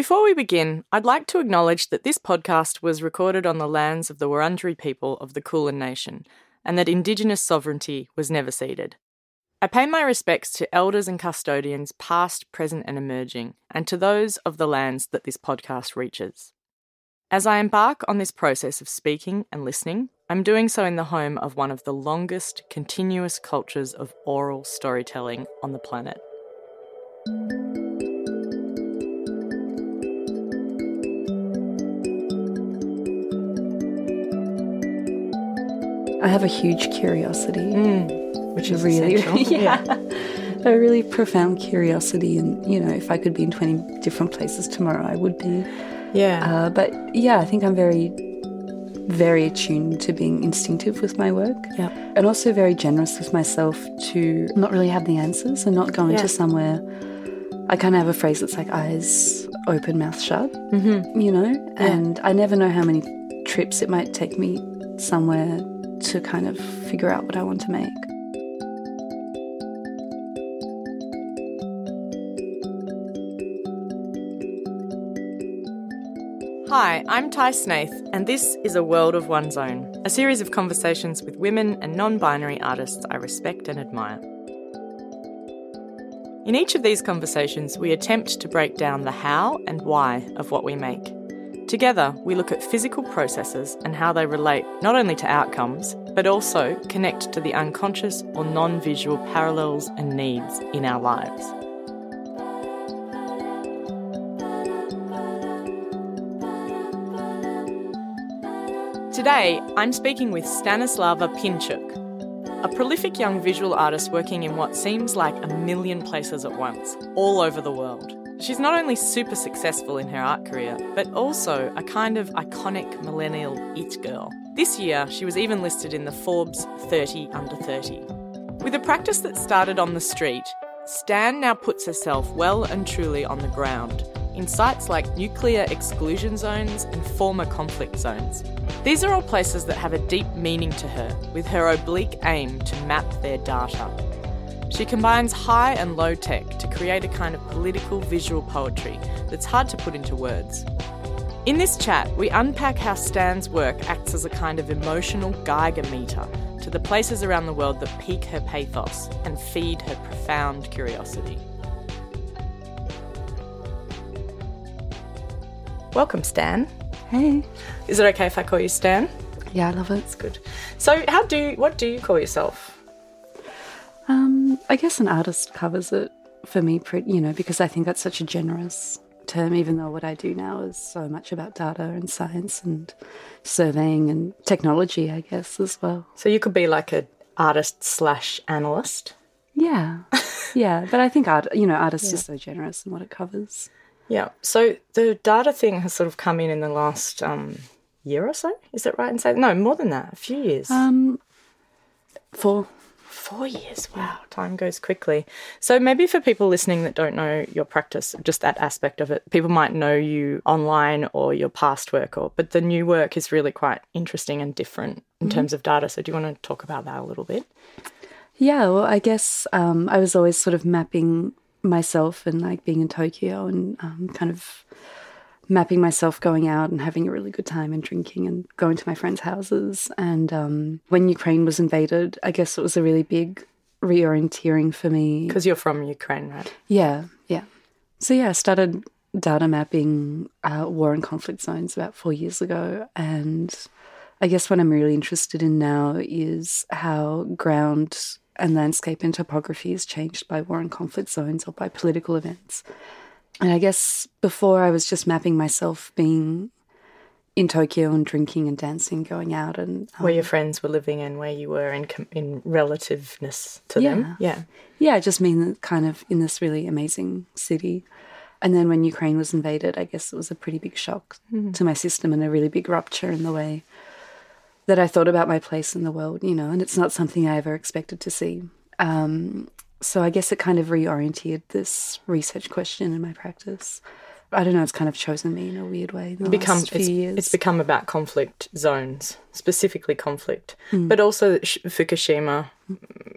Before we begin, I'd like to acknowledge that this podcast was recorded on the lands of the Wurundjeri people of the Kulin Nation, and that Indigenous sovereignty was never ceded. I pay my respects to elders and custodians past, present and emerging, and to those of the lands that this podcast reaches. As I embark on this process of speaking and listening, I'm doing so in the home of one of the longest continuous cultures of oral storytelling on the planet. I have a huge curiosity, which is really, a really profound curiosity. And, you know, if I could be in 20 different places tomorrow, I would be. Yeah. But, yeah, I think I'm very, very attuned to being instinctive with my work. Yeah. And also very generous with myself to not really have the answers and not going to somewhere. I kind of have a phrase that's like eyes open, mouth shut, you know. Yeah. And I never know how many trips it might take me somewhere to kind of figure out what I want to make. Hi, I'm Ty Snaith, and this is A World of One's Own, a series of conversations with women and non-binary artists I respect and admire. In each of these conversations, we attempt to break down the how and why of what we make. Together, we look at physical processes and how they relate not only to outcomes, but also connect to the unconscious or non-visual parallels and needs in our lives. Today, I'm speaking with Stanislava Pinchuk, a prolific young visual artist working in what seems like a million places at once, all over the world. She's not only super successful in her art career, but also a kind of iconic millennial it girl. This year, she was even listed in the Forbes 30 Under 30. With a practice that started on the street, Stan now puts herself well and truly on the ground, in sites like nuclear exclusion zones and former conflict zones. These are all places that have a deep meaning to her, with her oblique aim to map their data. She combines high and low tech to create a kind of political visual poetry that's hard to put into words. In this chat, we unpack how Stan's work acts as a kind of emotional Geiger meter to the places around the world that pique her pathos and feed her profound curiosity. Welcome, Stan. Hey. Is it okay if I call you Stan? Yeah, I love it. It's good. So what do you call yourself? I guess an artist covers it for me, you know, because I think that's such a generous term, even though what I do now is so much about data and science and surveying and technology, I guess, as well. So you could be like an artist/analyst? Yeah. Yeah. But I think, artist is so generous in what it covers. Yeah. So the data thing has sort of come in the last year or so. Is that right? No, more than that, a few years. 4 years, wow, time goes quickly. So maybe for people listening that don't know your practice, just that aspect of it, people might know you online or your past work, but the new work is really quite interesting and different in terms of data. So do you want to talk about that a little bit? Yeah, well, I guess I was always sort of mapping myself and like being in Tokyo and kind of mapping myself going out and having a really good time and drinking and going to my friends' houses. And when Ukraine was invaded, I guess it was a really big reorienteering for me. Because you're from Ukraine, right? Yeah, yeah. So, yeah, I started data mapping war and conflict zones about 4 years ago. And I guess what I'm really interested in now is how ground and landscape and topography is changed by war and conflict zones or by political events. And I guess before I was just mapping myself being in Tokyo and drinking and dancing, going out and... where your friends were living and where you were in relativeness to them. Yeah. Yeah, I just mean kind of in this really amazing city. And then when Ukraine was invaded, I guess it was a pretty big shock to my system and a really big rupture in the way that I thought about my place in the world, you know, and it's not something I ever expected to see. So I guess it kind of reoriented this research question in my practice. I don't know, it's kind of chosen me in a weird way in the last few years. It's become about conflict zones, specifically conflict, but also Fukushima,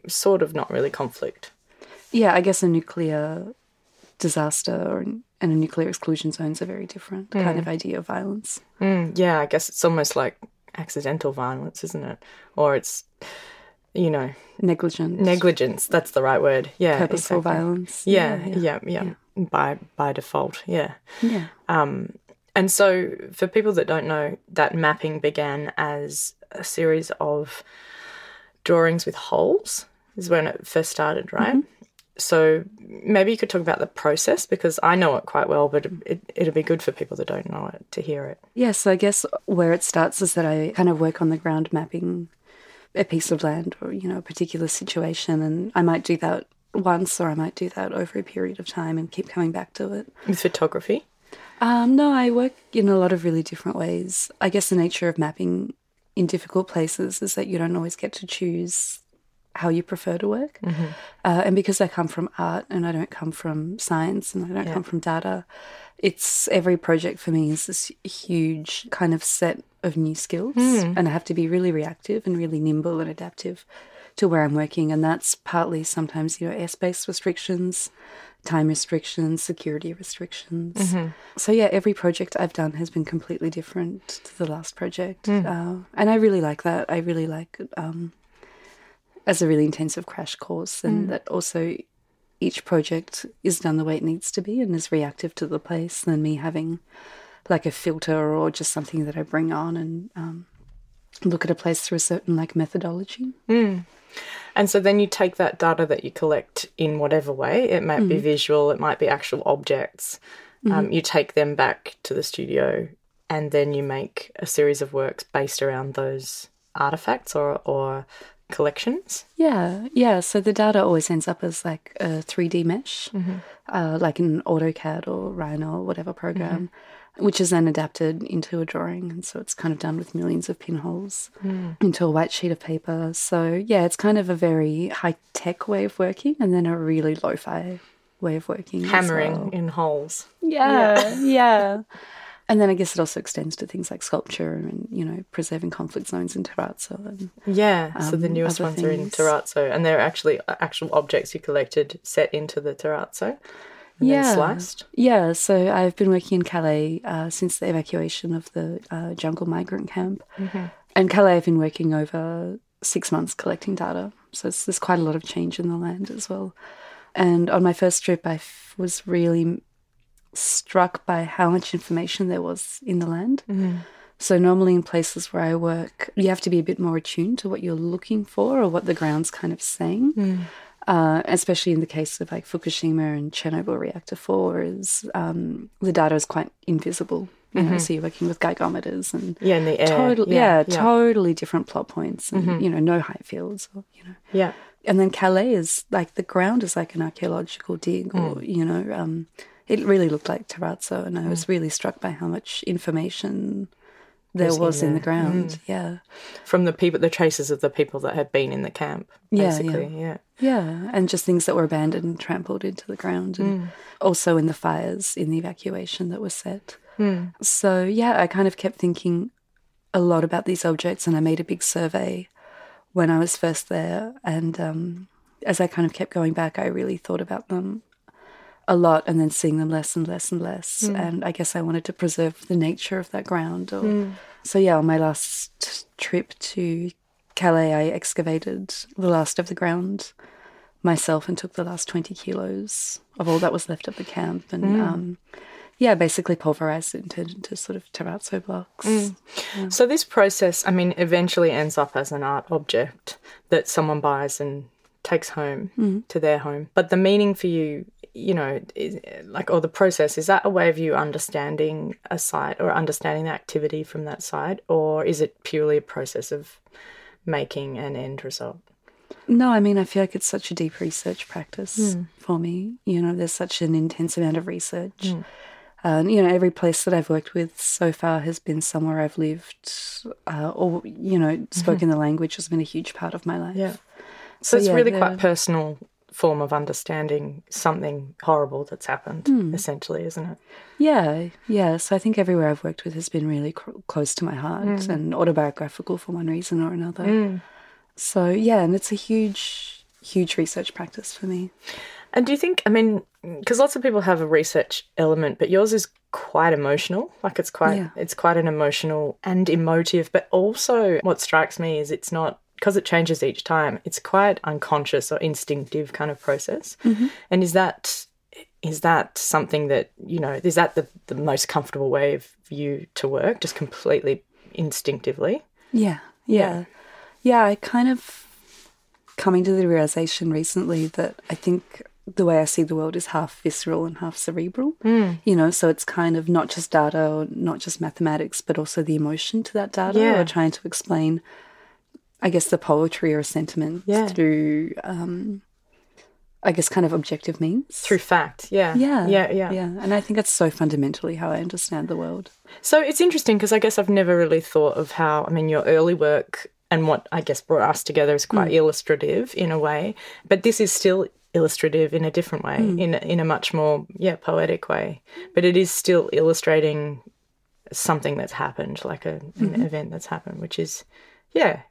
sort of not really conflict. Yeah, I guess a nuclear disaster and a nuclear exclusion zone is a very different kind of idea of violence. Yeah, I guess it's almost like accidental violence, isn't it? Or it's, you know... Negligence. Negligence, that's the right word. Yeah, purposeful violence. Yeah. By default, yeah. Yeah. And so for people that don't know, that mapping began as a series of drawings with holes is when it first started, right? Mm-hmm. So maybe you could talk about the process, because I know it quite well, but it'll be good for people that don't know it to hear it. Yeah, so I guess where it starts is that I kind of work on the ground mapping a piece of land or, you know, a particular situation, and I might do that once or I might do that over a period of time and keep coming back to it. With photography? No, I work in a lot of really different ways. I guess the nature of mapping in difficult places is that you don't always get to choose how you prefer to work. Mm-hmm. And because I come from art and I don't come from science and I don't come from data, it's every project for me is this huge kind of set of new skills, and I have to be really reactive and really nimble and adaptive to where I'm working, and that's partly sometimes, you know, airspace restrictions, time restrictions, security restrictions. Mm-hmm. So, yeah, every project I've done has been completely different to the last project, and I really like that. I really like as a really intensive crash course, and that also each project is done the way it needs to be and is reactive to the place than me having like a filter or just something that I bring on and look at a place through a certain like methodology. Mm. And so then you take that data that you collect in whatever way, it might be visual, it might be actual objects, you take them back to the studio and then you make a series of works based around those artefacts or collections? Yeah. So the data always ends up as like a 3D mesh, like in AutoCAD or Rhino or whatever program, which is then adapted into a drawing. And so it's kind of done with millions of pinholes into a white sheet of paper. So, yeah, it's kind of a very high-tech way of working and then a really lo-fi way of working. Hammering in holes. Yeah. And then I guess it also extends to things like sculpture and, you know, preserving conflict zones in terrazzo. And, so the newest ones are in terrazzo, and they're actually actual objects you collected set into the terrazzo and then sliced. Yeah, so I've been working in Calais since the evacuation of the jungle migrant camp. Mm-hmm. And Calais I've been working over 6 months collecting data. So there's quite a lot of change in the land as well. And on my first trip I was really struck by how much information there was in the land. Mm-hmm. So normally in places where I work, you have to be a bit more attuned to what you're looking for or what the ground's kind of saying, especially in the case of like Fukushima and Chernobyl reactor 4 is the data is quite invisible. You know, so you're working with gygometers and in the air. Totally different plot points and, you know, no height fields or, you know. Yeah. And then Calais is like the ground is like an archaeological dig or, you know, it really looked like terrazzo, and I was really struck by how much information there was in the ground. From the traces of the people that had been in the camp, basically. Yeah, and just things that were abandoned and trampled into the ground, and also in the fires in the evacuation that were set. So, yeah, I kind of kept thinking a lot about these objects, and I made a big survey when I was first there, and as I kind of kept going back, I really thought about them a lot and then seeing them less and less and less. And I guess I wanted to preserve the nature of that ground. So, yeah, on my last trip to Calais, I excavated the last of the ground myself and took the last 20 kilos of all that was left of the camp and, basically pulverised it and turned into sort of terrazzo blocks. Yeah. So this process, I mean, eventually ends up as an art object that someone buys and takes home to their home. But the meaning for you, you know, or the process, is that a way of you understanding a site or understanding the activity from that site, or is it purely a process of making an end result? No, I mean, I feel like it's such a deep research practice for me. You know, there's such an intense amount of research. You know, every place that I've worked with so far has been somewhere I've lived or, you know, spoken the language has been a huge part of my life. Yeah. So it's really quite personal form of understanding something horrible that's happened, essentially, isn't it? Yeah. So I think everywhere I've worked with has been really close to my heart and autobiographical for one reason or another. So, yeah, and it's a huge, huge research practice for me. And do you think, I mean, because lots of people have a research element, but yours is quite emotional. Like it's quite an emotional and emotive, but also what strikes me is it's not, because it changes each time, it's quite unconscious or instinctive kind of process. Mm-hmm. And is that something that, you know, is that the most comfortable way of you to work, just completely instinctively? Yeah, I kind of coming to the realisation recently that I think the way I see the world is half visceral and half cerebral, you know, so it's kind of not just data or not just mathematics, but also the emotion to that data or trying to explain, I guess, the poetry or sentiment through... I guess kind of objective means. Through fact, yeah. And I think that's so fundamentally how I understand the world. So it's interesting because I guess I've never really thought of how, I mean, your early work and what I guess brought us together is quite illustrative in a way, but this is still illustrative in a different way, in a much more, poetic way. But it is still illustrating something that's happened, like an event that's happened, which is...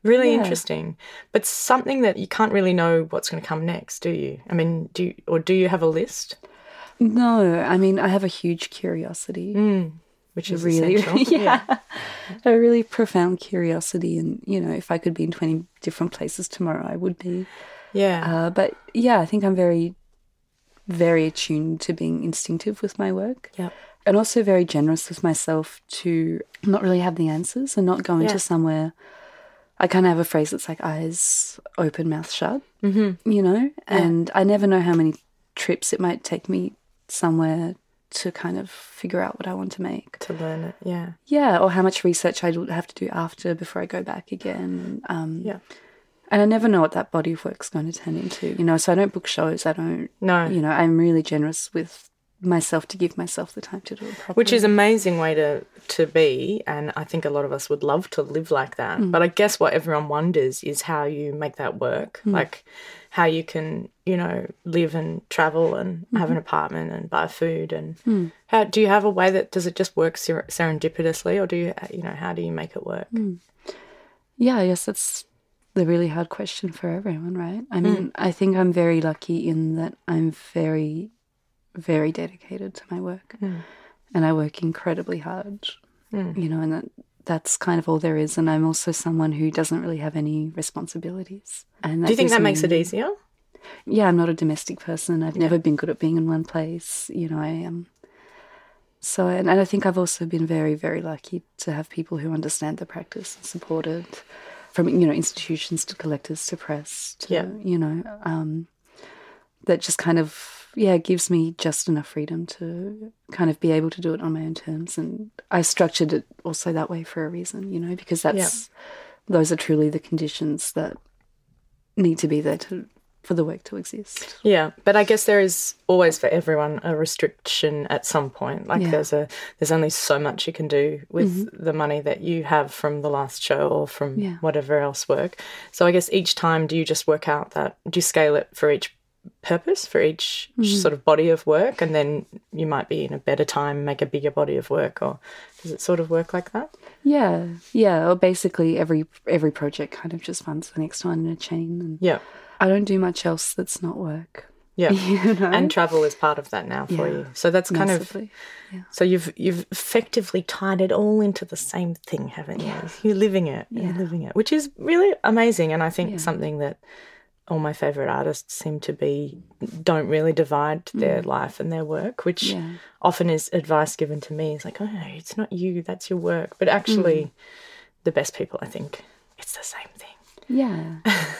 really interesting. But something that you can't really know what's going to come next, do you? I mean, do you have a list? No. I mean, I have a huge curiosity. Which is really, a really profound curiosity. And, you know, if I could be in 20 different places tomorrow, I would be. Yeah. But, yeah, I think I'm very, very attuned to being instinctive with my work. Yeah. And also very generous with myself to not really have the answers and not go into somewhere... I kind of have a phrase that's like eyes open, mouth shut, you know, and I never know how many trips it might take me somewhere to kind of figure out what I want to make. To learn it, Yeah, or how much research I have to do before I go back again. And I never know what that body of work's going to turn into, you know, so I don't book shows. You know, I'm really generous with myself to give myself the time to do it properly. Which is an amazing way to be, and I think a lot of us would love to live like that. But I guess what everyone wonders is how you make that work, like how you can, you know, live and travel and have an apartment and buy food and how do you have a way that does it just work serendipitously or do you, you know, how do you make it work? Yeah, I guess that's the really hard question for everyone, right? I mean, I think I'm very lucky in that I'm very... very dedicated to my work and I work incredibly hard, you know, and that's kind of all there is. And I'm also someone who doesn't really have any responsibilities. And do you think that makes it easier? Yeah, I'm not a domestic person. I've never been good at being in one place. You know, I am. So, and I think I've also been very, very lucky to have people who understand the practice and support it, from, you know, institutions to collectors to press to, you know, that just kind of, it gives me just enough freedom to kind of be able to do it on my own terms. And I structured it also that way for a reason, you know, because that's those are truly the conditions that need to be there for the work to exist. Yeah, but I guess there is always for everyone a restriction at some point. Like there's only so much you can do with the money that you have from the last show or from whatever else work. So I guess each time do you just work out that, do you scale it for each purpose, for each sort of body of work, and then you might be in a better time, make a bigger body of work, or does it sort of work like that? Yeah, or basically every project kind of just funds the next one in a chain. And I don't do much else that's not work. Yeah, you know? And travel is part of that now for you. So that's kind of so you've effectively tied it all into the same thing, haven't you? You're living it, you're living it, which is really amazing, and I think something that all my favourite artists seem to be, don't really divide their life and their work, which often is advice given to me. It's like, oh, no, it's not you, that's your work. But actually the best people, I think, it's the same thing.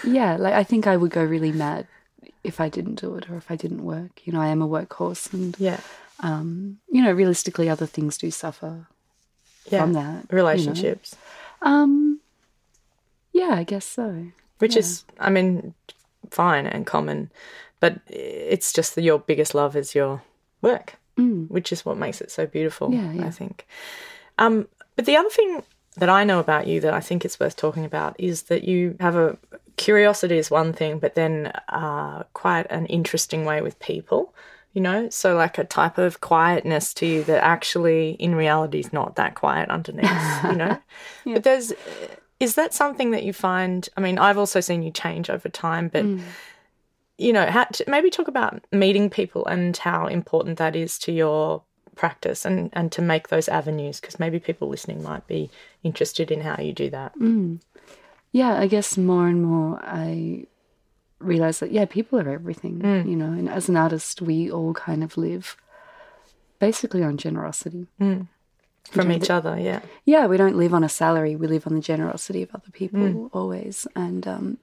Yeah. Like I think I would go really mad if I didn't do it or if I didn't work. You know, I am a workhorse and, you know, realistically other things do suffer from that. Relationships. You know? Yeah, I guess so. Which is, I mean, fine and common, but it's just that your biggest love is your work, which is what makes it so beautiful, I think. But the other thing that I know about you that I think it's worth talking about is that you have a curiosity is one thing, but then quite an interesting way with people, you know, so like a type of quietness to you that actually in reality is not that quiet underneath, you know. But there's... Is that something that you find, I mean, I've also seen you change over time, but you know, how to maybe talk about meeting people and how important that is to your practice and to make those avenues, because maybe people listening might be interested in how you do that. Mm. Yeah, I guess more and more I realise that, yeah, people are everything, you know, and as an artist we all kind of live basically on generosity. From each other, yeah. Yeah, we don't live on a salary, we live on the generosity of other people always, and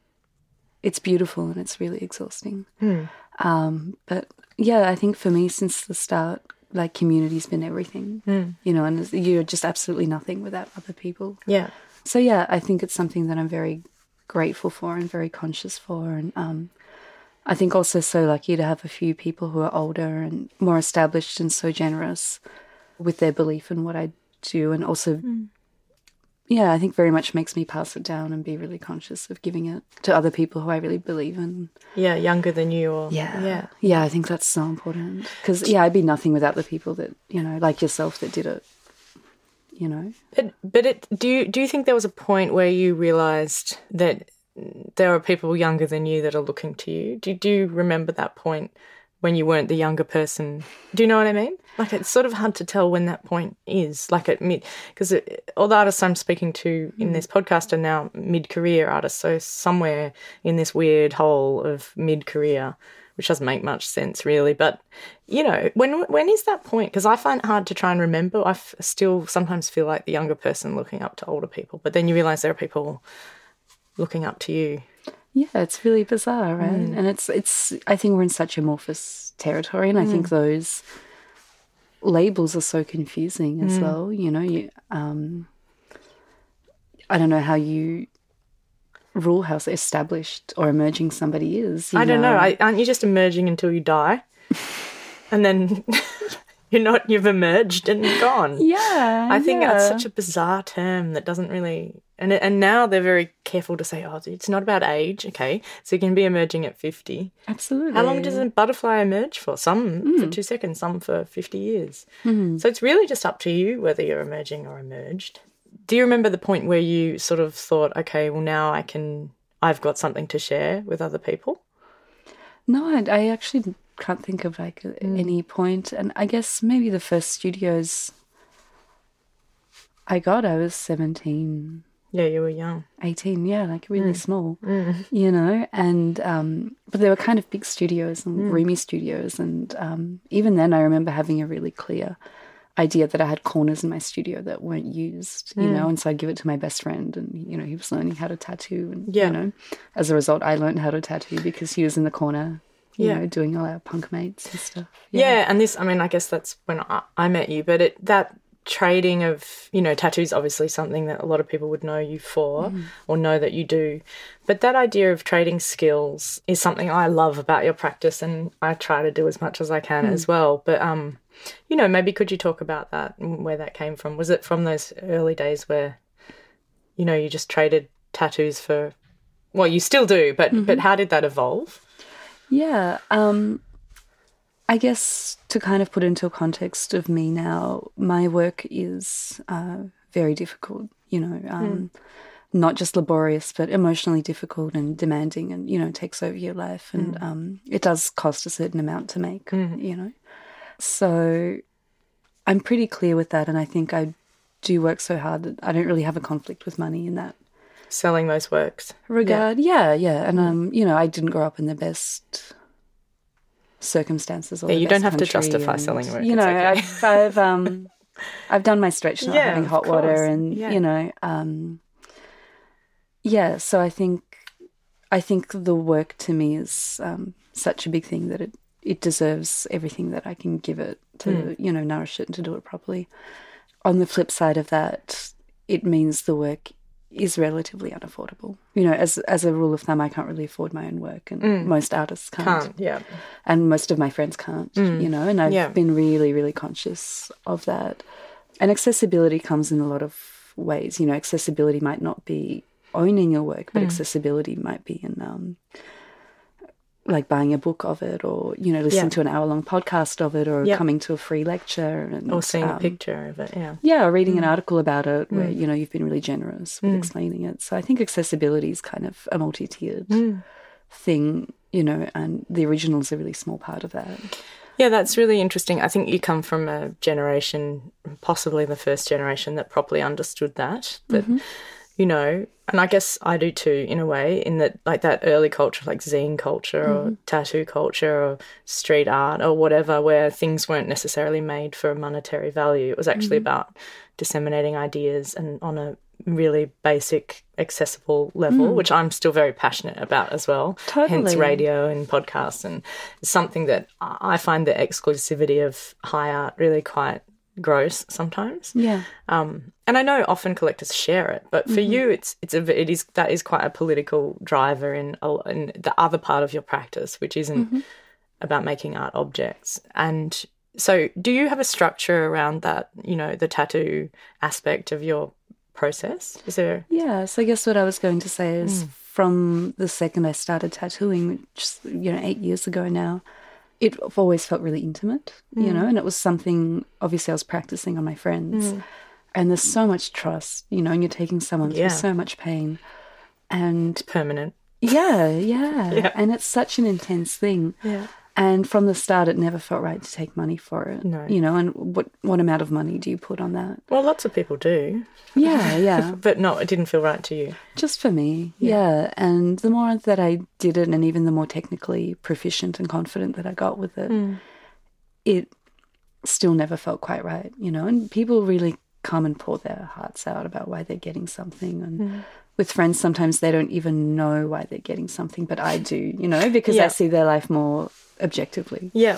it's beautiful and it's really exhausting. But, yeah, I think for me since the start, like, community's been everything, you know, and you're just absolutely nothing without other people. Yeah. So, yeah, I think it's something that I'm very grateful for and very conscious for, and I think also so lucky to have a few people who are older and more established and so generous with their belief in what I do, and also, yeah, I think very much makes me pass it down and be really conscious of giving it to other people who I really believe in. Yeah, younger than you. Or yeah. Yeah, I think that's so important because, yeah, I'd be nothing without the people that, you know, like yourself that did it, you know. But it, do you think there was a point where you realised that there are people younger than you that are looking to you? Do you remember that point when you weren't the younger person? Do you know what I mean? Like, it's sort of hard to tell when that point is. Like, because all the artists I'm speaking to in this podcast are now mid-career artists, so somewhere in this weird hole of mid-career, which doesn't make much sense really. But, you know, when is that point? Because I find it hard to try and remember. I still sometimes feel like the younger person looking up to older people, but then you realise there are people looking up to you. Yeah, it's really bizarre, right? And it's. I think we're in such amorphous territory, and I think those labels are so confusing as well. You know, I don't know how you rule how established or emerging somebody is. I don't know. Aren't you just emerging until you die, and then you've emerged and gone? Yeah, I think that's such a bizarre term that doesn't really. And now they're very careful to say, oh, it's not about age, okay? So you can be emerging at 50. Absolutely. How long does a butterfly emerge for? Some for 2 seconds, some for 50 years. So it's really just up to you whether you're emerging or emerged. Do you remember the point where you sort of thought, okay, well, now I've got something to share with other people? No, I actually can't think of, like, any point. And I guess maybe the first studios I was 17. Yeah, you were young. 18, yeah, like really small, you know. And but they were kind of big studios and roomy studios. And even then I remember having a really clear idea that I had corners in my studio that weren't used, you know, and so I'd give it to my best friend and, you know, he was learning how to tattoo. And, you know, as a result I learned how to tattoo because he was in the corner, you know, doing all our punk mates and stuff. Yeah, and this, I mean, I guess that's when I met you, but that trading of, you know, tattoos, obviously something that a lot of people would know you for or know that you do, but that idea of trading skills is something I love about your practice, and I try to do as much as I can as well. But you know, maybe could you talk about that and where that came from? Was it from those early days where, you know, you just traded tattoos for, well, you still do, but but how did that evolve? Yeah, I guess to kind of put into a context of me now, my work is very difficult, you know, not just laborious but emotionally difficult and demanding, and, you know, takes over your life, and it does cost a certain amount to make, you know. So I'm pretty clear with that, and I think I do work so hard that I don't really have a conflict with money in that. Selling those works. Regard, yeah. And, you know, I didn't grow up in the best circumstances, or you don't have to justify selling work. You know, it's okay. I've done my stretch not having hot water, and you know, So I think the work to me is such a big thing that it deserves everything that I can give it to, you know, nourish it and to do it properly. On the flip side of that, it means the work is relatively unaffordable. You know, as a rule of thumb, I can't really afford my own work, and most artists can't. Yeah. And most of my friends can't, you know, and I've been really, really conscious of that. And accessibility comes in a lot of ways. You know, accessibility might not be owning your work, but accessibility might be in like buying a book of it, or, you know, listening to an hour-long podcast of it, or coming to a free lecture. And, or seeing a picture of it, Yeah, or reading an article about it where, you know, you've been really generous with explaining it. So I think accessibility is kind of a multi-tiered thing you know, and the original is a really small part of that. Yeah, that's really interesting. I think you come from a generation, possibly the first generation, that properly understood that. But, you know, and I guess I do too in a way, in that like that early culture, like zine culture or tattoo culture or street art or whatever, where things weren't necessarily made for a monetary value. It was actually about disseminating ideas and on a really basic, accessible level, which I'm still very passionate about as well. Totally. Hence radio and podcasts, and something that I find the exclusivity of high art really quite gross sometimes. Yeah. And I know often collectors share it, but for you, it is that is quite a political driver in the other part of your practice, which isn't about making art objects. And so, do you have a structure around that? You know, the tattoo aspect of your process? Is there? Yeah, so I guess what I was going to say is from the second I started tattooing, which is, you know, 8 years ago now, it always felt really intimate, you know, and it was something obviously I was practicing on my friends. And there's so much trust, you know, and you're taking someone through so much pain. And it's permanent. Yeah. And it's such an intense thing. Yeah. And from the start, it never felt right to take money for it. No. You know, and what amount of money do you put on that? Well, lots of people do. Yeah. But no, it didn't feel right to you. Just for me, yeah. And the more that I did it, and even the more technically proficient and confident that I got with it, it still never felt quite right, you know. And people really come and pour their hearts out about why they're getting something, and with friends sometimes they don't even know why they're getting something, but I do, you know, because I see their life more objectively. Yeah.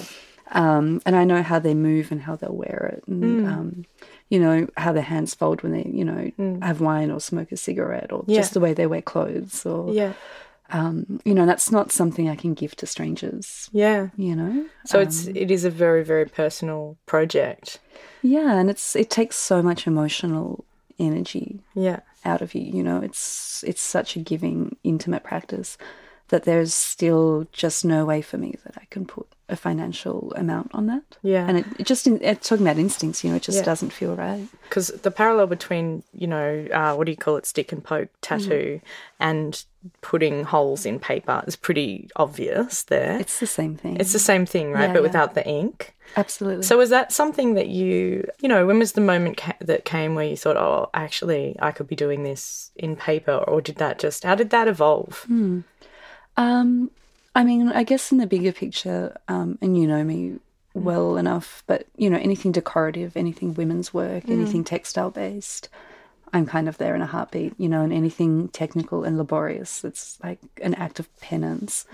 And I know how they move and how they'll wear it, and you know, how their hands fold when they, you know, have wine or smoke a cigarette, or just the way they wear clothes, or you know, that's not something I can give to strangers. Yeah. You know. So it is a very, very personal project. Yeah, and it takes so much emotional energy out of you. You know, it's such a giving, intimate practice that there's still just no way for me that I can put a financial amount on that. Yeah. And it's talking about instincts, you know, it just doesn't feel right. Because the parallel between, you know, what do you call it, stick and poke tattoo and putting holes in paper is pretty obvious there. It's the same thing. It's the same thing, right, but without the ink. Absolutely. So was that something that you know, when was the moment that came where you thought, oh, actually I could be doing this in paper, or how did that evolve? I mean, I guess in the bigger picture, and you know me well enough, but, you know, anything decorative, anything women's work, anything textile-based, I'm kind of there in a heartbeat, you know, and anything technical and laborious that's like an act of penance,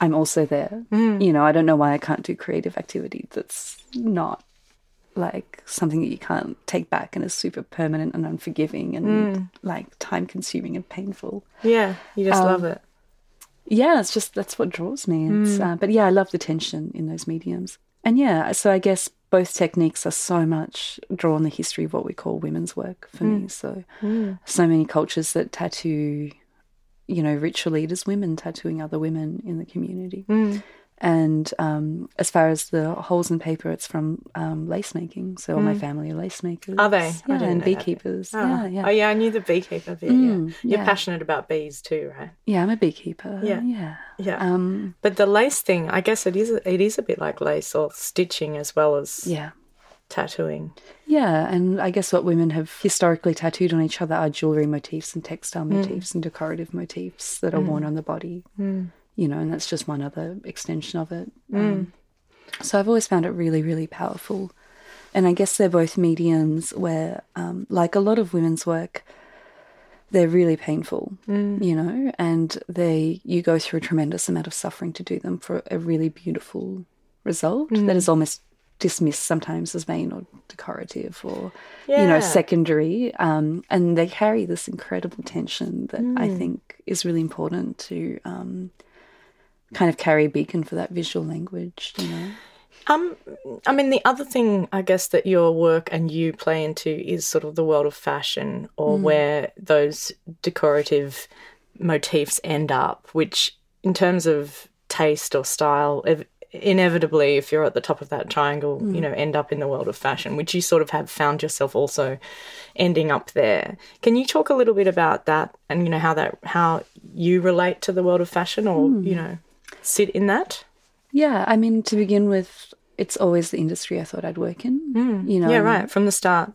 I'm also there. You know, I don't know why I can't do creative activity that's not like something that you can't take back and is super permanent and unforgiving and like time-consuming and painful. Yeah, you just love it. Yeah, it's just that's what draws me. It's, but, yeah, I love the tension in those mediums. And, yeah, so I guess both techniques are so much draw on the history of what we call women's work for me. So many cultures that tattoo, you know, ritual leaders, women tattooing other women in the community. And as far as the holes in paper, it's from lace making. So all my family are lace makers. Are they? Yeah, I didn't know beekeepers. Oh. Yeah. Oh, yeah, I knew the beekeeper bit. You're passionate about bees too, right? Yeah, I'm a beekeeper. Yeah. But the lace thing, I guess it is a bit like lace or stitching as well as tattooing. Yeah, and I guess what women have historically tattooed on each other are jewellery motifs and textile motifs and decorative motifs that are worn on the body. You know, and that's just one other extension of it. So I've always found it really, really powerful. And I guess they're both mediums where, like a lot of women's work, they're really painful, you know, and you go through a tremendous amount of suffering to do them for a really beautiful result that is almost dismissed sometimes as vain or decorative or, you know, secondary. And they carry this incredible tension that I think is really important to kind of carry a beacon for that visual language, you know. I mean, the other thing I guess that your work and you play into is sort of the world of fashion, or where those decorative motifs end up, which in terms of taste or style, inevitably, if you're at the top of that triangle, you know, end up in the world of fashion, which you sort of have found yourself also ending up there. Can you talk a little bit about that and, you know, how you relate to the world of fashion or, you know, sit in that? Yeah, I mean, to begin with, it's always the industry I thought I'd work in. Mm. You know, yeah, right, from the start.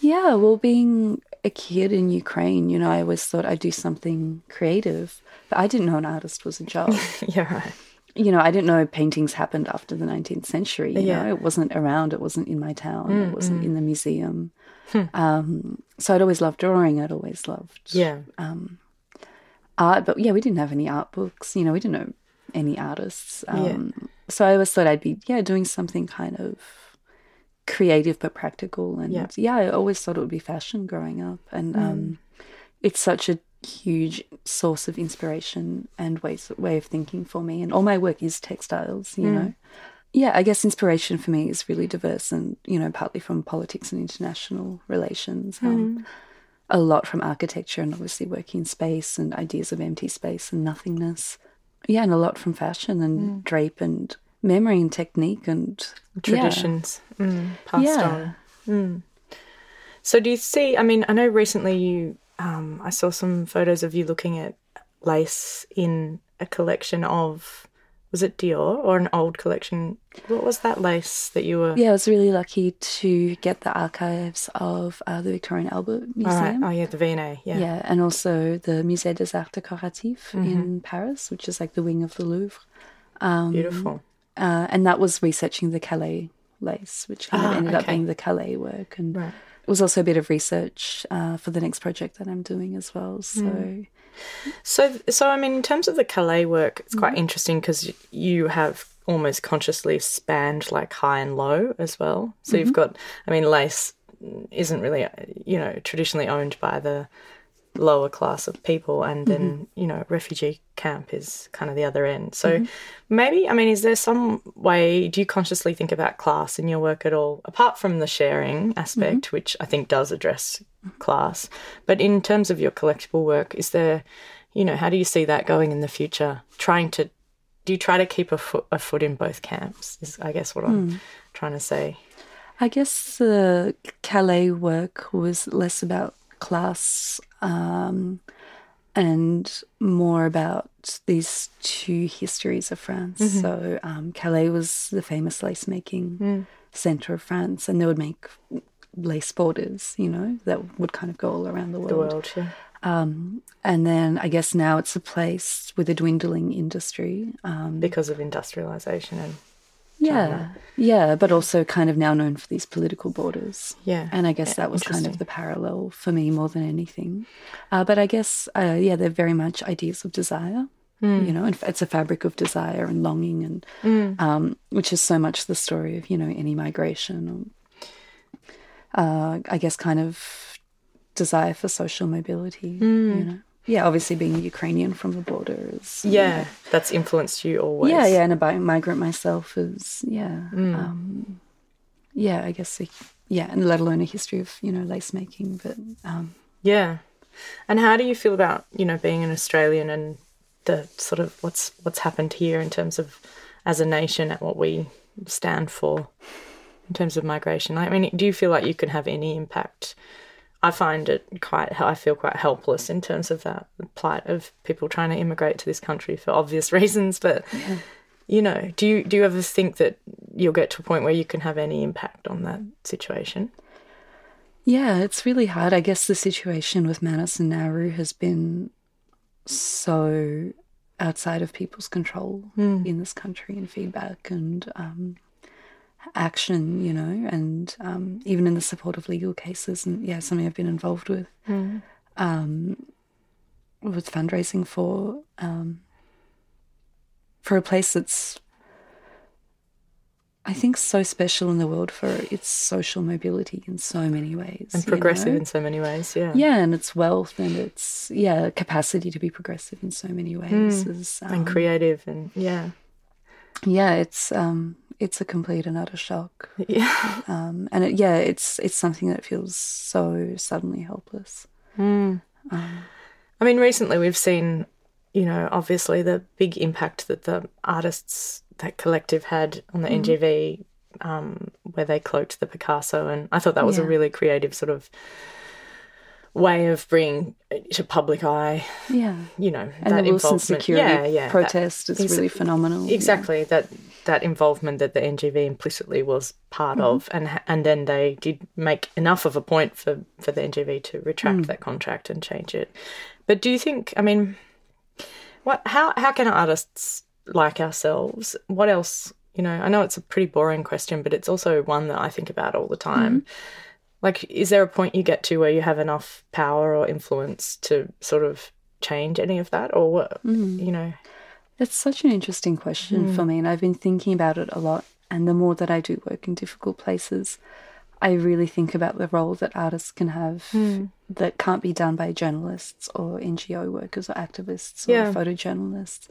Yeah, well, being a kid in Ukraine, you know, I always thought I'd do something creative, but I didn't know an artist was a job. Yeah, right. You know, I didn't know paintings happened after the 19th century. You know, it wasn't around. It wasn't in my town. Mm-hmm. It wasn't in the museum. Hmm. So I'd always loved drawing. I'd always loved art. But, yeah, we didn't have any art books. You know, we didn't know any artists. So I always thought I'd be, doing something kind of creative but practical. And, I always thought it would be fashion growing up. And it's such a huge source of inspiration and way of thinking for me, and all my work is textiles, you know. Yeah, I guess inspiration for me is really diverse, and, you know, partly from politics and international relations, a lot from architecture and obviously working in space and ideas of empty space and nothingness. Yeah, and a lot from fashion and drape and memory and technique and traditions passed on. Mm. So do you see, I mean, I know recently you I saw some photos of you looking at lace in a collection of, was it Dior or an old collection? What was that lace that you were... Yeah, I was really lucky to get the archives of the Victoria and Albert Museum. All right. Oh, yeah, the V&A, yeah. Yeah, and also the Musée des Arts Décoratifs in Paris, which is like the wing of the Louvre. Beautiful. And that was researching the Calais lace, which kind of ended up being the Calais work. And right. It was also a bit of research for the next project that I'm doing as well. So I mean, in terms of the Calais work, it's quite interesting because you have almost consciously spanned like high and low as well. So you've got, I mean, lace isn't really, you know, traditionally owned by the lower class of people, and then, you know, refugee camp is kind of the other end. So maybe, I mean, is there some way, do you consciously think about class in your work at all, apart from the sharing aspect, which I think does address class, but in terms of your collectible work, is there, you know, how do you see that going in the future? Do you try to keep a foot in both camps is, I guess, what I'm trying to say. I guess the Calais work was less about class and more about these two histories of France. So Calais was the famous lace-making centre of France, and they would make lace borders, you know, that would kind of go all around the world. And then I guess now it's a place with a dwindling industry. Because of industrialisation and... Yeah, but also kind of now known for these political borders. Yeah. And I guess that was kind of the parallel for me more than anything. But I guess, they're very much ideas of desire, you know, and it's a fabric of desire and longing, and which is so much the story of, you know, any migration or, I guess, kind of desire for social mobility, you know. Yeah, obviously being Ukrainian from the border is... Yeah, you know, that's influenced you always. Yeah, and a migrant myself is, I guess, and let alone a history of, you know, lace making. But yeah. And how do you feel about, you know, being an Australian and the sort of what's happened here in terms of, as a nation, at what we stand for in terms of migration? I mean, do you feel like you can have any impact? I feel quite helpless in terms of that plight of people trying to immigrate to this country for obvious reasons. But, you know, do you ever think that you'll get to a point where you can have any impact on that situation? Yeah, it's really hard. I guess the situation with Manus and Nauru has been so outside of people's control in this country, and feedback and action, you know, and even in the support of legal cases, and something I've been involved with fundraising for a place that's, I think, so special in the world for its social mobility in so many ways, and progressive, you know? In so many ways, and its wealth and its capacity to be progressive in so many ways is, and creative, and it's it's a complete and utter shock. Yeah. And it's something that feels so suddenly helpless. Mm. I mean, recently we've seen, you know, obviously the big impact that the artists, that collective had on the NGV, where they cloaked the Picasso. And I thought that was a really creative sort of way of bringing to public eye, yeah, you know, and that the Wilson involvement. Security protest that is really phenomenal. Exactly, that involvement that the NGV implicitly was part of, and then they did make enough of a point for the NGV to retract that contract and change it. But do you think? I mean, how can artists like ourselves? What else? You know, I know it's a pretty boring question, but it's also one that I think about all the time. Like, is there a point you get to where you have enough power or influence to sort of change any of that, or what, you know? That's such an interesting question for me, and I've been thinking about it a lot. And the more that I do work in difficult places, I really think about the role that artists can have that can't be done by journalists or NGO workers or activists or photojournalists.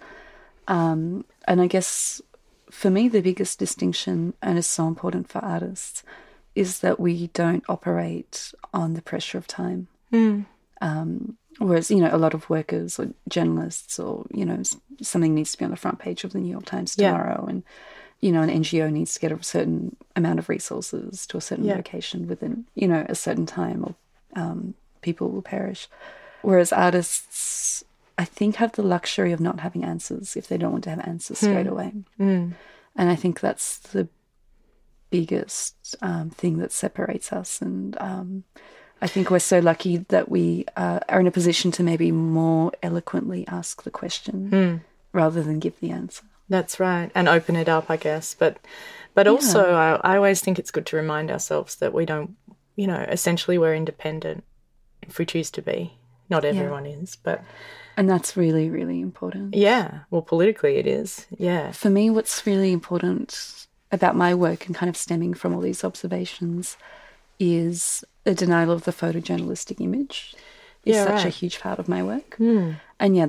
And I guess for me, the biggest distinction, and it's so important for artists, is that we don't operate on the pressure of time. Whereas, you know, a lot of workers or journalists or, you know, something needs to be on the front page of the New York Times tomorrow and, you know, an NGO needs to get a certain amount of resources to a certain location within, you know, a certain time or people will perish. Whereas artists, I think, have the luxury of not having answers if they don't want to have answers straight away. And I think that's the biggest thing that separates us, and I think we're so lucky that we are in a position to maybe more eloquently ask the question rather than give the answer. That's right, and open it up, I guess, but also I always think it's good to remind ourselves that we don't, you know, essentially we're independent if we choose to be. Not everyone is, but... And that's really, really important. Yeah, well, politically it is, For me, what's really important about my work and kind of stemming from all these observations is a denial of the photojournalistic image is such a huge part of my work. And,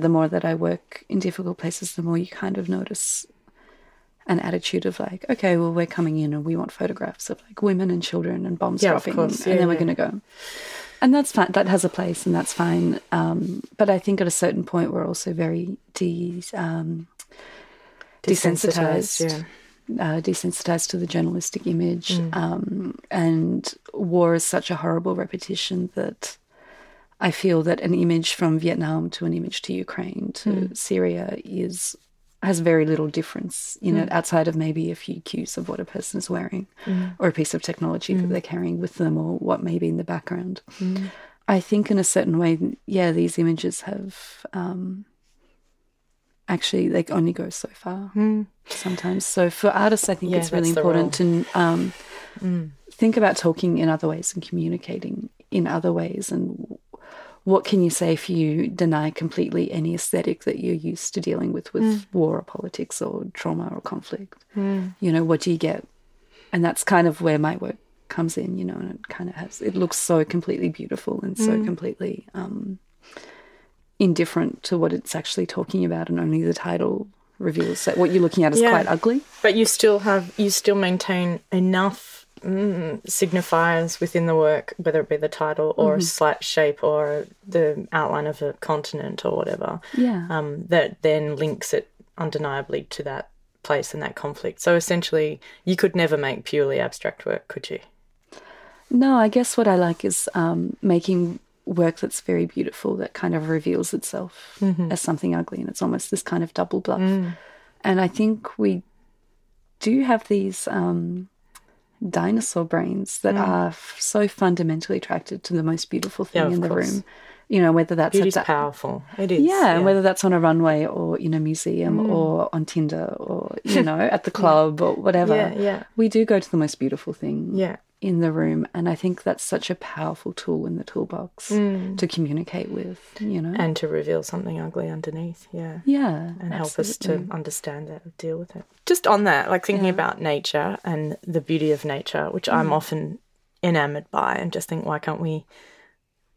the more that I work in difficult places, the more you kind of notice an attitude of like, okay, well, we're coming in and we want photographs of like women and children and bombs dropping, and then we're going to go. And that's fine. That has a place and that's fine. But I think at a certain point we're also very desensitized. Desensitized to the journalistic image, and war is such a horrible repetition that I feel that an image from Vietnam to an image to Ukraine to Syria has very little difference in it, outside of maybe a few cues of what a person is wearing or a piece of technology that they're carrying with them or what may be in the background. I think in a certain way, these images have... actually, like, only go so far sometimes. So for artists, I think it's really important to think about talking in other ways and communicating in other ways, and what can you say if you deny completely any aesthetic that you're used to dealing with war or politics or trauma or conflict? You know, what do you get? And that's kind of where my work comes in, you know, and it kind of has, it looks so completely beautiful and so completely... indifferent to what it's actually talking about, and only the title reveals that what you're looking at is quite ugly. But you still have, you still maintain enough signifiers within the work, whether it be the title or a slight shape or the outline of a continent or whatever, that then links it undeniably to that place and that conflict. So essentially you could never make purely abstract work, could you? No, I guess what I like is making... work that's very beautiful that kind of reveals itself as something ugly, and it's almost this kind of double bluff. And I think we do have these dinosaur brains that are so fundamentally attracted to the most beautiful thing in the room. You know, whether that's... Beauty's powerful. It is. Yeah, and whether that's on a runway or in a museum or on Tinder or, you know, at the club or whatever. We do go to the most beautiful thing. In the room, and I think that's such a powerful tool in the toolbox to communicate with, you know, and to reveal something ugly underneath, and help us to understand that and deal with it. Just on that, like, thinking about nature and the beauty of nature, which I'm often enamored by, and just think, why can't we,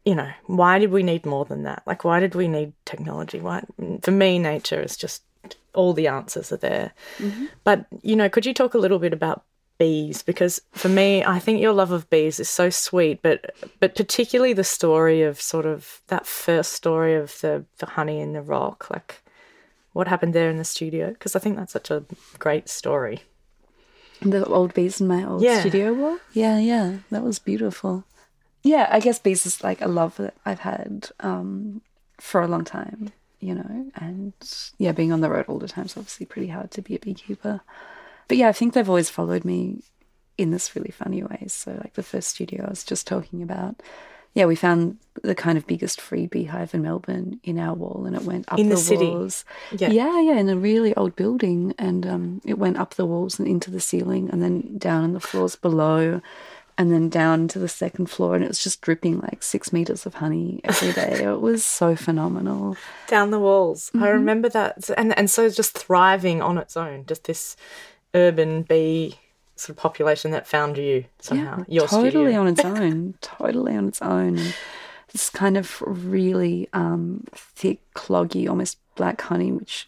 you know, why did we need more than that? Like, why did we need technology? Why, for me, nature is just, all the answers are there. But, you know, could you talk a little bit about bees, because for me, I think your love of bees is so sweet, but particularly the story of sort of that first story of the honey in the rock, like what happened there in the studio, because I think that's such a great story. The old bees in my old studio wall? Yeah, that was beautiful. yeah, I guess bees is like a love that I've had for a long time, you know, and yeah, being on the road all the time is obviously pretty hard to be a beekeeper. But yeah, I think they've always followed me in this really funny way. So like the first studio I was just talking about, yeah, we found the kind of biggest free beehive in Melbourne in our wall, and it went up in the walls. Yeah. yeah, in a really old building, and it went up the walls and into the ceiling and then down on the floors below and then down to the second floor, and it was just dripping like 6 meters of honey every day. It was so phenomenal. Down the walls. Mm-hmm. I remember that. And so just thriving on its own, just this urban bee sort of population that found you somehow. Yeah, your totally on its own. Totally on its own. This kind of really thick, cloggy, almost black honey, which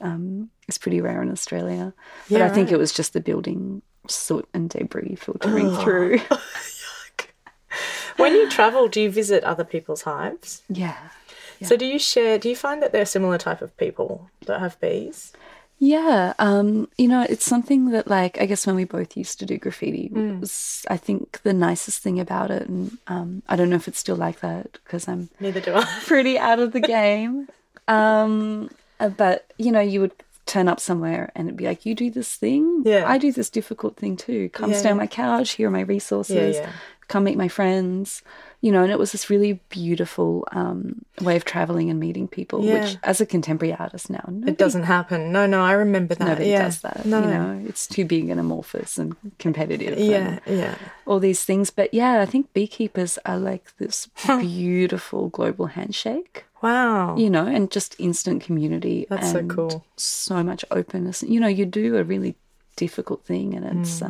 is pretty rare in Australia. Yeah, but I think it was just the building soot and debris filtering through. When you travel, do you visit other people's hives? Yeah. So do you find that there are similar type of people that have bees? Yeah, you know, it's something that, like, I guess when we both used to do graffiti, it was, I think, the nicest thing about it. And I don't know if it's still like that because I'm neither do I pretty out of the game. But you know, you would turn up somewhere and it'd be like, you do this thing, I do this difficult thing too. Come stay on my couch. Here are my resources. Yeah. Come meet my friends. You know, and it was this really beautiful way of travelling and meeting people, which as a contemporary artist now, nobody, it doesn't happen. No, I remember that. Nobody does that. No. You know, it's too big and amorphous and competitive. Yeah. All these things. But, yeah, I think beekeepers are like this beautiful global handshake. Wow. You know, and just instant community. That's so cool. So much openness. You know, you do a really difficult thing and it's...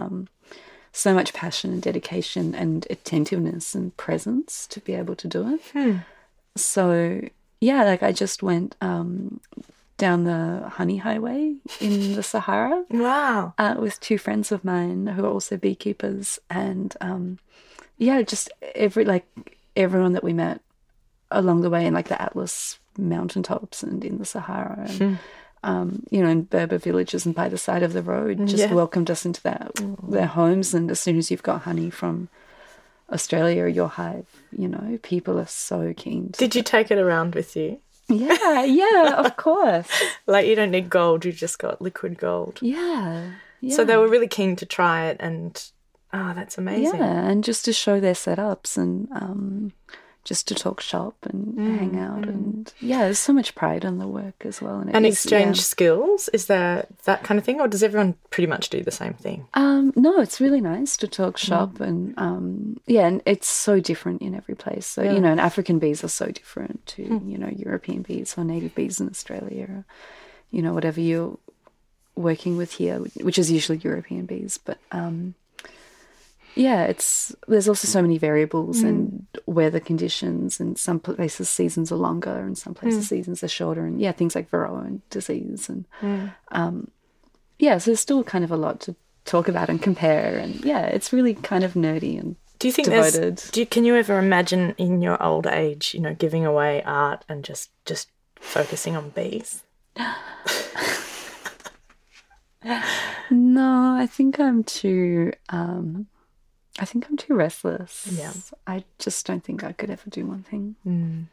so much passion and dedication and attentiveness and presence to be able to do it. So, yeah, like I just went down the honey highway in the Sahara. Wow. With two friends of mine who are also beekeepers. And, just everyone that we met along the way in, like, the Atlas mountaintops and in the Sahara and... you know, in Berber villages and by the side of the road, just welcomed us into their homes. And as soon as you've got honey from Australia or your hive, you know, people are so keen. Did you take it around with you? Yeah, of course. Like you don't need gold, you just got liquid gold. Yeah. So they were really keen to try it and, that's amazing. Yeah, and just to show their setups and... just to talk shop and hang out and, there's so much pride in the work as well. And exchange skills, is there that kind of thing, or does everyone pretty much do the same thing? No, it's really nice to talk shop and, and it's so different in every place. So, you know, and African bees are so different to, you know, European bees or native bees in Australia, or, you know, whatever you're working with here, which is usually European bees, but... there's also so many variables and weather conditions, and some places seasons are longer and some places seasons are shorter, and things like Varroa and disease and so there's still kind of a lot to talk about and compare, and it's really kind of nerdy and devoted. Do you think can you ever imagine in your old age, you know, giving away art and just focusing on bees? No, I think I'm too. I think I'm too restless. Yeah. I just don't think I could ever do one thing.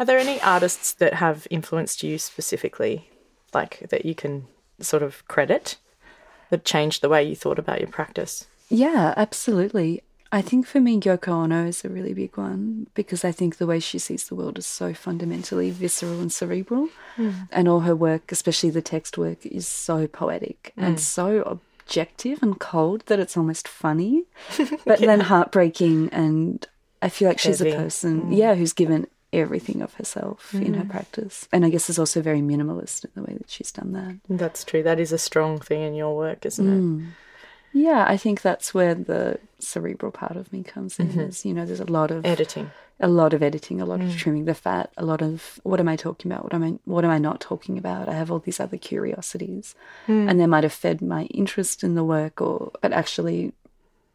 Are there any artists that have influenced you specifically, like that you can sort of credit, that changed the way you thought about your practice? Yeah, absolutely. I think for me, Yoko Ono is a really big one, because I think the way she sees the world is so fundamentally visceral and cerebral, and all her work, especially the text work, is so poetic and so objective and cold that it's almost funny, but then heartbreaking, and I feel like she's a person who's given everything of herself in her practice, and I guess is also very minimalist in the way that she's done that. That's true. That is a strong thing in your work, isn't it? Yeah, I think that's where the cerebral part of me comes in. Is, you know, there's a lot of editing, a lot of trimming the fat, a lot of what am I talking about, what am I not talking about. I have all these other curiosities, and they might have fed my interest in the work, but actually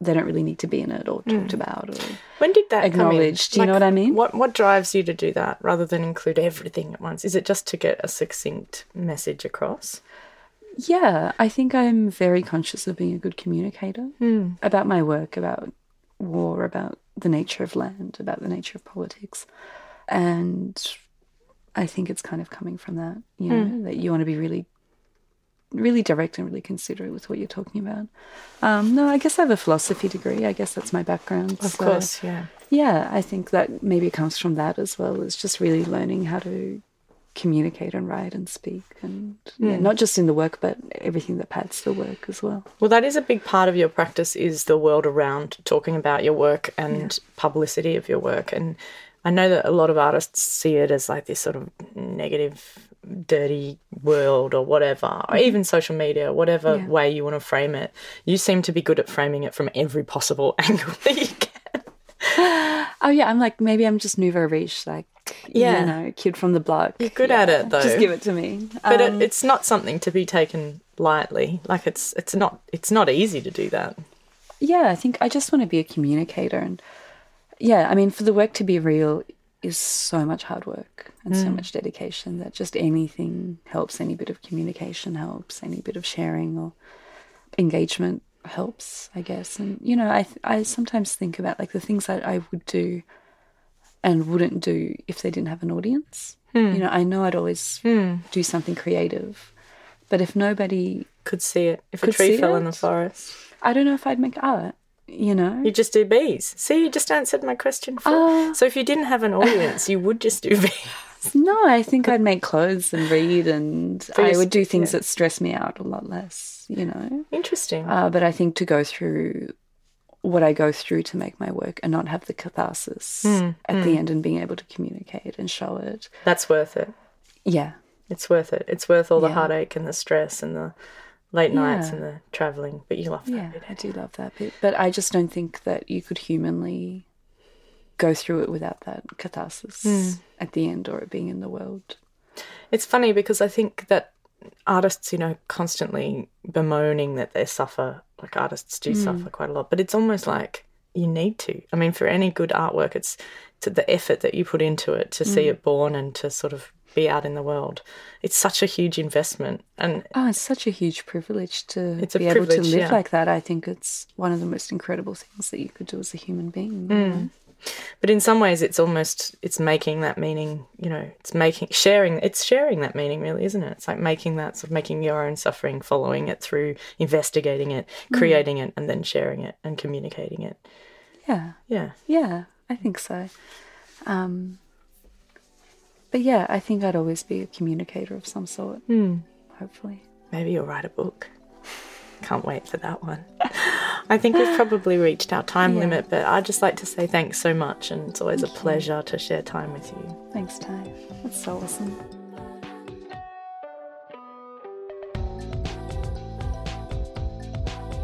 they don't really need to be in it or talked about. Or when did that acknowledged? Come in? Do you know what I mean? What drives you to do that rather than include everything at once? Is it just to get a succinct message across? Yeah, I think I'm very conscious of being a good communicator about my work, about war, about the nature of land, about the nature of politics. And I think it's kind of coming from that, you know, that you want to be really, really direct and really considerate with what you're talking about. No, I guess I have a philosophy degree. I guess that's my background. Of course, yeah. Yeah, I think that maybe it comes from that as well. It's just really learning how to communicate and write and speak and not just in the work but everything that pads the work as well. Well, that is a big part of your practice, is the world around, talking about your work and publicity of your work. And I know that a lot of artists see it as like this sort of negative, dirty world or whatever, or even social media, whatever way you want to frame it. You seem to be good at framing it from every possible angle that you can. Oh, yeah, I'm like, maybe I'm just nouveau riche, like, you know, kid from the block. You're good at it, though. Just give it to me. But it's not something to be taken lightly. Like, it's not easy to do that. Yeah, I think I just want to be a communicator. And, yeah, I mean, for the work to be real is so much hard work and so much dedication that just anything helps, any bit of communication helps, any bit of sharing or engagement helps, I guess. And, you know, I sometimes think about, like, the things that I would do and wouldn't do if they didn't have an audience. You know, I know I'd always do something creative, but if nobody could see it, if a tree fell in the forest, I don't know if I'd make art. You know, you just do bees. See, you just answered my question. So if you didn't have an audience, you would just do bees. No, I think I'd make clothes and read, and I would do things that stress me out a lot less, you know. Interesting. But I think to go through what I go through to make my work and not have the catharsis at the end and being able to communicate and show it. That's worth it. Yeah. It's worth it. It's worth all the heartache and the stress and the late nights and the travelling, but you love that bit. Yeah, I do love that bit. But I just don't think that you could humanly go through it without that catharsis at the end or it being in the world. It's funny because I think that artists, you know, constantly bemoaning that they suffer, like artists do suffer quite a lot, but it's almost like you need to. I mean, for any good artwork, it's to the effort that you put into it to see it born and to sort of be out in the world. It's such a huge investment, and it's such a huge privilege to be able to live like that. I think it's one of the most incredible things that you could do as a human being. You know? But in some ways, it's almost making that meaning. You know, it's sharing that meaning, really, isn't it? It's like making that sort of making your own suffering, following it through, investigating it, creating it, and then sharing it and communicating it. Yeah. I think so. But, yeah, I think I'd always be a communicator of some sort, hopefully. Maybe you'll write a book. Can't wait for that one. I think we've probably reached our time limit, but I'd just like to say thanks so much, and it's always a pleasure to share time with you. Thanks, Ty. That's so awesome.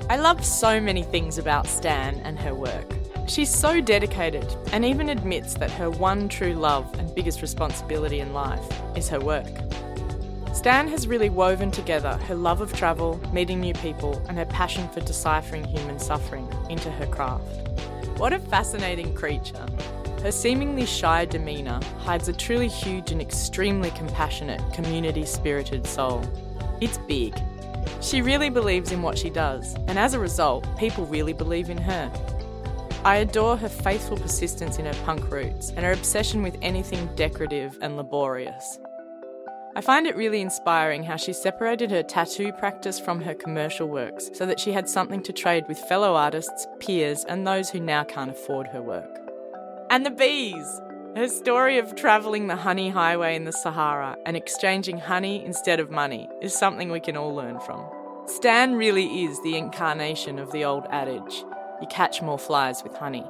I love so many things about Stan and her work. She's so dedicated and even admits that her one true love and biggest responsibility in life is her work. Stan has really woven together her love of travel, meeting new people, and her passion for deciphering human suffering into her craft. What a fascinating creature. Her seemingly shy demeanour hides a truly huge and extremely compassionate, community-spirited soul. It's big. She really believes in what she does, and as a result, people really believe in her. I adore her faithful persistence in her punk roots and her obsession with anything decorative and laborious. I find it really inspiring how she separated her tattoo practice from her commercial works so that she had something to trade with fellow artists, peers, and those who now can't afford her work. And the bees! Her story of travelling the honey highway in the Sahara and exchanging honey instead of money is something we can all learn from. Stan really is the incarnation of the old adage, you catch more flies with honey.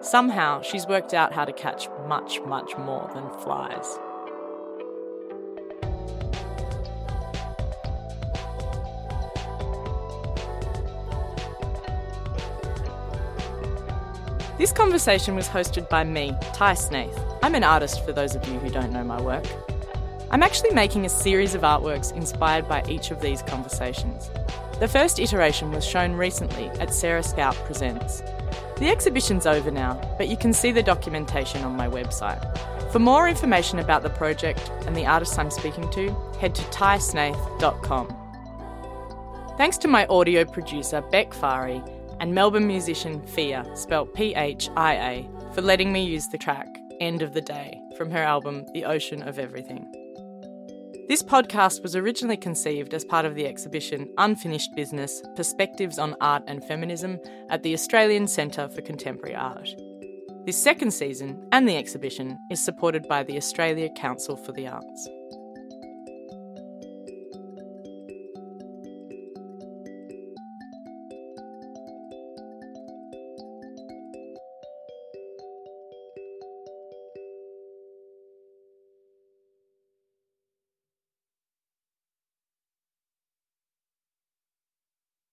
Somehow, she's worked out how to catch much, much more than flies. This conversation was hosted by me, Ty Snaith. I'm an artist, for those of you who don't know my work. I'm actually making a series of artworks inspired by each of these conversations. The first iteration was shown recently at Sarah Scout Presents. The exhibition's over now, but you can see the documentation on my website. For more information about the project and the artists I'm speaking to, head to tysnaith.com. Thanks to my audio producer, Beck Fari, and Melbourne musician Fia, spelt Phia, for letting me use the track End of the Day from her album The Ocean of Everything. This podcast was originally conceived as part of the exhibition Unfinished Business: Perspectives on Art and Feminism at the Australian Centre for Contemporary Art. This second season, and the exhibition, is supported by the Australia Council for the Arts.